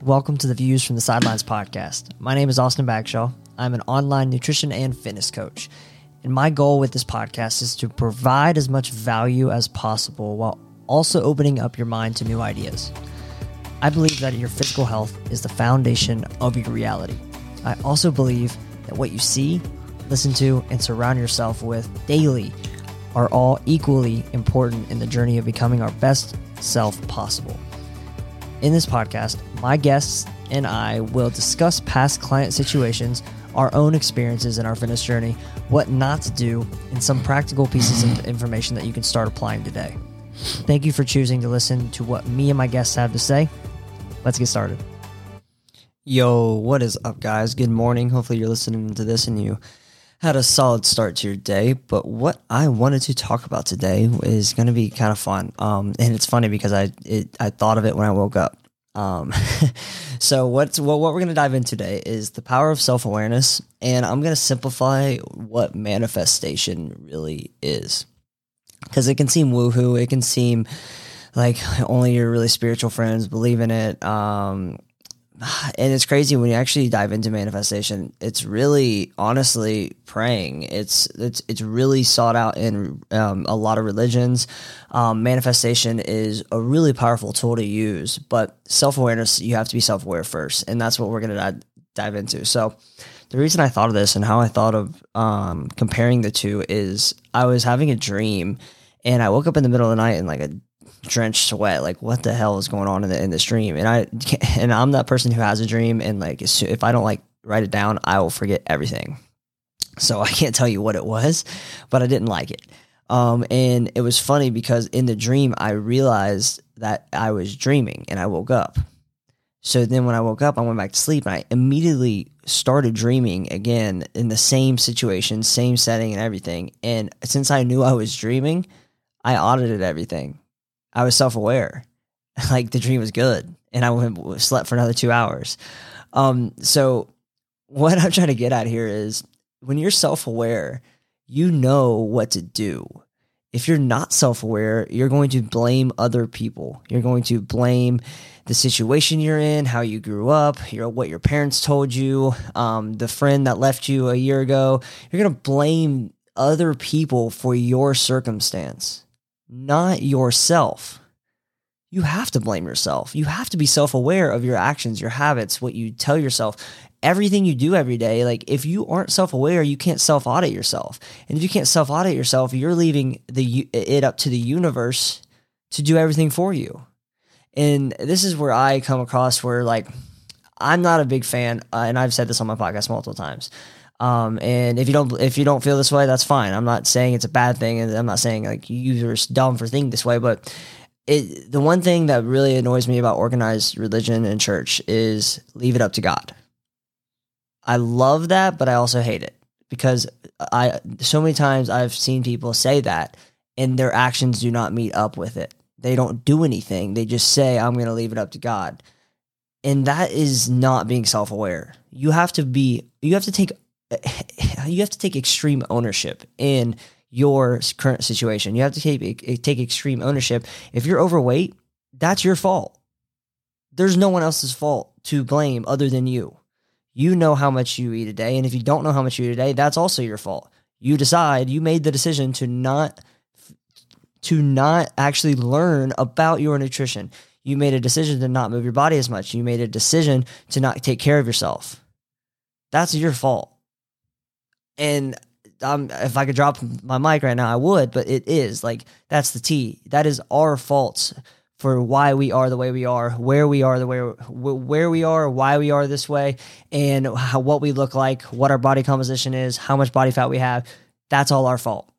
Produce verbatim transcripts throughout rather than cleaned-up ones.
Welcome to the Views from the Sidelines podcast. My name is Austin Bagshaw. I'm an online nutrition and fitness coach. And my goal with this podcast is to provide as much value as possible while also opening up your mind to new ideas. I believe that your physical health is the foundation of your reality. I also believe that what you see, listen to, and surround yourself with daily are all equally important in the journey of becoming our best self possible. In this podcast, my guests and I will discuss past client situations, our own experiences in our fitness journey, what not to do, and some practical pieces of information that you can start applying today. Thank you for choosing to listen to what me and my guests have to say. Let's get started. Yo, what is up, guys? Good morning. Hopefully you're listening to this and you had a solid start to your day. But what I wanted to talk about today is going to be kind of fun. Um, and it's funny because I it, I thought of it when I woke up. Um, so what's, what, what we're going to dive into today is the power of self-awareness, and I'm going to simplify what manifestation really is. Cause it can seem woohoo. It can seem like only your really spiritual friends believe in it. Um, and it's crazy when you actually dive into manifestation, it's really honestly praying. It's, it's, it's really sought out in, um, a lot of religions. Um, manifestation is a really powerful tool to use, but self-awareness, you have to be self-aware first. And that's what we're going to dive into. So the reason I thought of this and how I thought of um, comparing the two is I was having a dream and I woke up in the middle of the night in like a drenched sweat, like what the hell is going on in, the, in this dream? And, I, and I'm that person who has a dream and like if I don't like write it down, I will forget everything. So I can't tell you what it was, but I didn't like it. Um, and it was funny because in the dream, I realized that I was dreaming and I woke up. So then when I woke up, I went back to sleep and I immediately started dreaming again in the same situation, same setting and everything. And since I knew I was dreaming, I audited everything. I was self-aware. Like the dream was good. And I went slept for another two hours. Um, so what I'm trying to get at here is when you're self-aware, you know what to do. If you're not self-aware, you're going to blame other people. You're going to blame the situation you're in, how you grew up, your, what your parents told you, um, the friend that left you a year ago. You're going to blame other people for your circumstance, not yourself. You have to blame yourself. You have to be self-aware of your actions, your habits, what you tell yourself, everything you do every day. Like if you aren't self-aware, you can't self-audit yourself. And if you can't self-audit yourself, you're leaving the it up to the universe to do everything for you. And this is where I come across where like I'm not a big fan, uh, and I've said this on my podcast multiple times. Um, and if you don't if you don't feel this way, that's fine. I'm not saying it's a bad thing, and I'm not saying like you're dumb for thinking this way, but it, the one thing that really annoys me about organized religion and church is leave it up to God. I love that, but I also hate it because I so many times I've seen people say that and their actions do not meet up with it. They don't do anything. They just say, I'm going to leave it up to God. And that is not being self-aware. You have to be, you have to take, you have to take extreme ownership in your current situation. You have to take, take extreme ownership. If you're overweight, that's your fault. There's no one else's fault to blame other than you. You know how much you eat a day. And if you don't know how much you eat a day, that's also your fault. You decide, you made the decision to not, to not actually learn about your nutrition. You made a decision to not move your body as much. You made a decision to not take care of yourself. That's your fault. And um, if I could drop my mic right now, I would, but it is like, that's the T. That is our faults for why we are the way we are, where we are the way, where we are, why we are this way, and how, what we look like, what our body composition is, how much body fat we have. That's all our fault.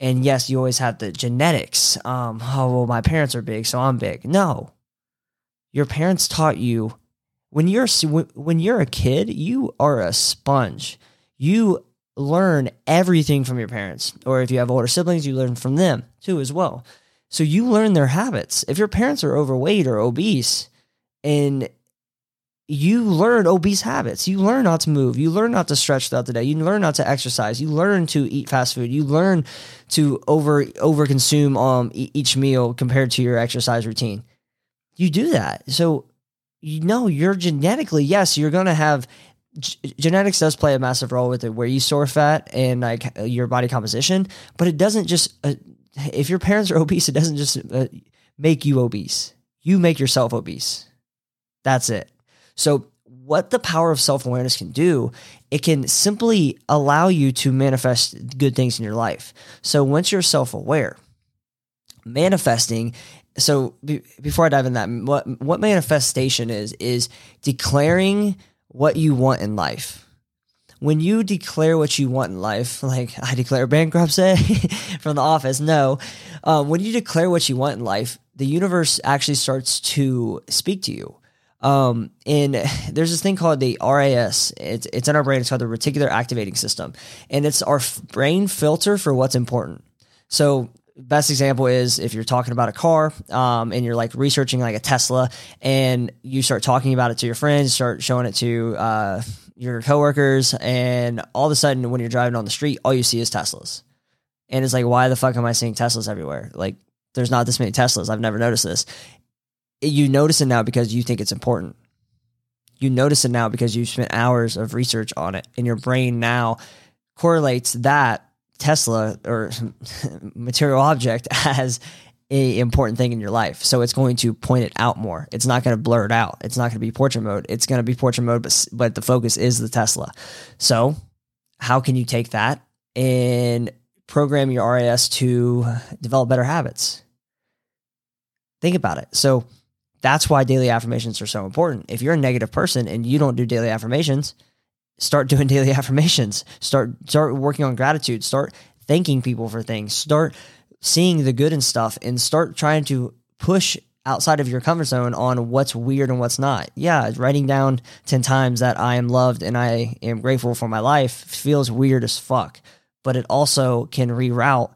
And yes, you always have the genetics. Um, oh, well, my parents are big, so I'm big. No, your parents taught you when you're when you're a kid, you are a sponge. You learn everything from your parents, or if you have older siblings, you learn from them too as well. So you learn their habits. If your parents are overweight or obese and you learn obese habits, you learn not to move, you learn not to stretch throughout the day, you learn not to exercise, you learn to eat fast food, you learn to over, over consume um, each meal compared to your exercise routine. you do that. So, you know, you're genetically, yes, you're going to have g- genetics does play a massive role with it, where you store fat and like your body composition, but it doesn't just, uh, if your parents are obese, it doesn't just uh, make you obese. You make yourself obese. That's it. So what the power of self-awareness can do, it can simply allow you to manifest good things in your life. So once you're self-aware, manifesting, so be, before I dive in that, what, what manifestation is, is declaring what you want in life. When you declare what you want in life, like I declare bankruptcy from The Office, no. Uh, when you declare what you want in life, the universe actually starts to speak to you. Um, and there's this thing called the R A S. It's, it's in our brain. It's called the Reticular Activating System. And it's our f- brain filter for what's important. So best example is if you're talking about a car, um, and you're like researching like a Tesla, and you start talking about it to your friends, start showing it to, uh, your coworkers. And all of a sudden when you're driving on the street, all you see is Teslas. And it's like, why the fuck am I seeing Teslas everywhere? Like there's not this many Teslas. I've never noticed this. You notice it now because you think it's important. You notice it now because you've spent hours of research on it, and your brain now correlates that Tesla or material object as a important thing in your life. So it's going to point it out more. It's not going to blur it out. It's not going to be portrait mode. It's going to be portrait mode, but, but the focus is the Tesla. So how can you take that and program your R A S to develop better habits? Think about it. So that's why daily affirmations are so important. If you're a negative person and you don't do daily affirmations, start doing daily affirmations. Start start working on gratitude. Start thanking people for things. Start seeing the good in stuff, and start trying to push outside of your comfort zone on what's weird and what's not. Yeah, writing down ten times that I am loved and I am grateful for my life feels weird as fuck, but it also can reroute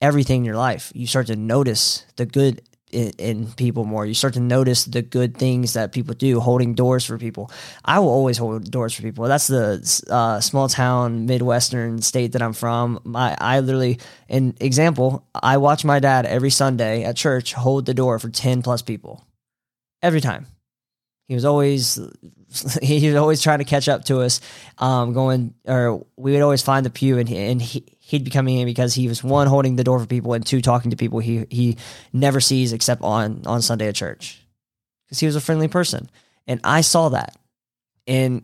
everything in your life. You start to notice the good in people more. You start to notice the good things that people do, holding doors for people. I will always hold doors for people. That's the uh, small town, Midwestern state that I'm from. My, I literally, an example, I watch my dad every Sunday at church hold the door for ten plus people. Every time. He was always, he was always trying to catch up to us, um, going, or we would always find the pew, and he, and he, he'd be coming in because he was one, holding the door for people, and two, talking to people he, he never sees except on, on Sunday at church, because he was a friendly person. And I saw that and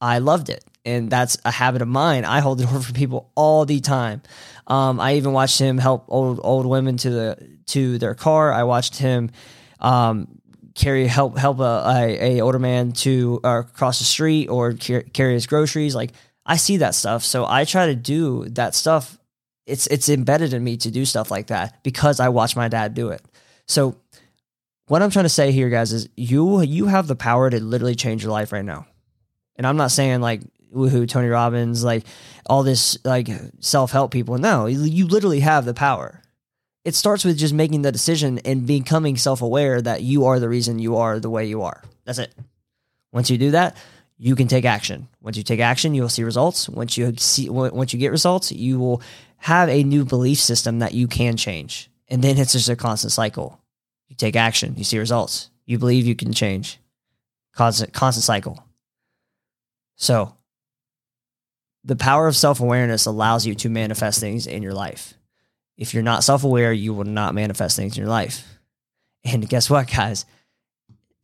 I loved it. And that's a habit of mine. I hold the door for people all the time. Um, I even watched him help old, old women to the, to their car. I watched him, um, carry help help a, a, a older man to uh, cross the street, or car- carry his groceries. Like I see that stuff, so I try to do that stuff. It's it's embedded in me to do stuff like that because I watch my dad do it. So what I'm trying to say here, guys, is you you have the power to literally change your life right now. And I'm not saying like woohoo Tony Robbins, like all this like self help people. No, you literally have the power. It starts with just making the decision and becoming self-aware that you are the reason you are the way you are. That's it. Once you do that, you can take action. Once you take action, you'll see results. Once you see, once you get results, you will have a new belief system that you can change. And then it's just a constant cycle. You take action, you see results. You believe you can change. Constant, constant cycle. So the power of self-awareness allows you to manifest things in your life. If you're not self-aware, you will not manifest things in your life. And guess what, guys?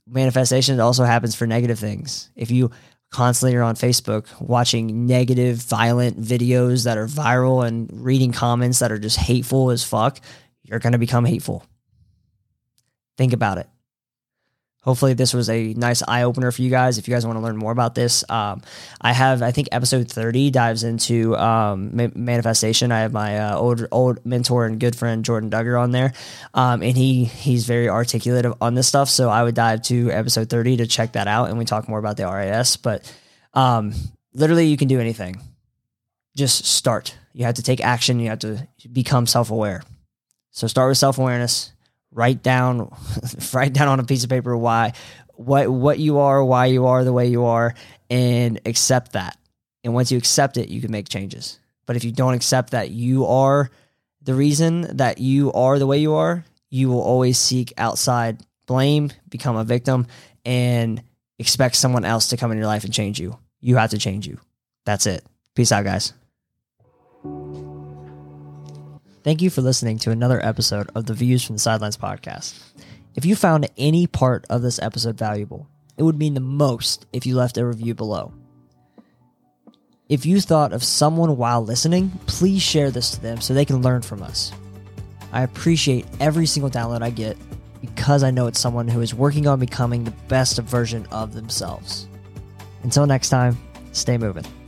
Manifestation also happens for negative things. If you constantly are on Facebook watching negative, violent videos that are viral and reading comments that are just hateful as fuck, you're going to become hateful. Think about it. Hopefully this was a nice eye-opener for you guys. If you guys want to learn more about this, um, I have, I think episode thirty dives into um, ma- manifestation. I have my uh, old old mentor and good friend, Jordan Duggar, on there. Um, and he he's very articulate on this stuff. So I would dive to episode thirty to check that out. And we talk more about the R A S. But um, literally, you can do anything. Just start. You have to take action. You have to become self-aware. So start with self-awareness. Write down, write down on a piece of paper why, what, what you are, why you are the way you are, and accept that. And once you accept it, you can make changes. But if you don't accept that you are the reason that you are the way you are, you will always seek outside blame, become a victim, and expect someone else to come in your life and change you. You have to change you. That's it. Peace out, guys. Thank you for listening to another episode of the Views from the Sidelines podcast. If you found any part of this episode valuable, it would mean the most if you left a review below. If you thought of someone while listening, please share this to them so they can learn from us. I appreciate every single download I get because I know it's someone who is working on becoming the best version of themselves. Until next time, stay moving.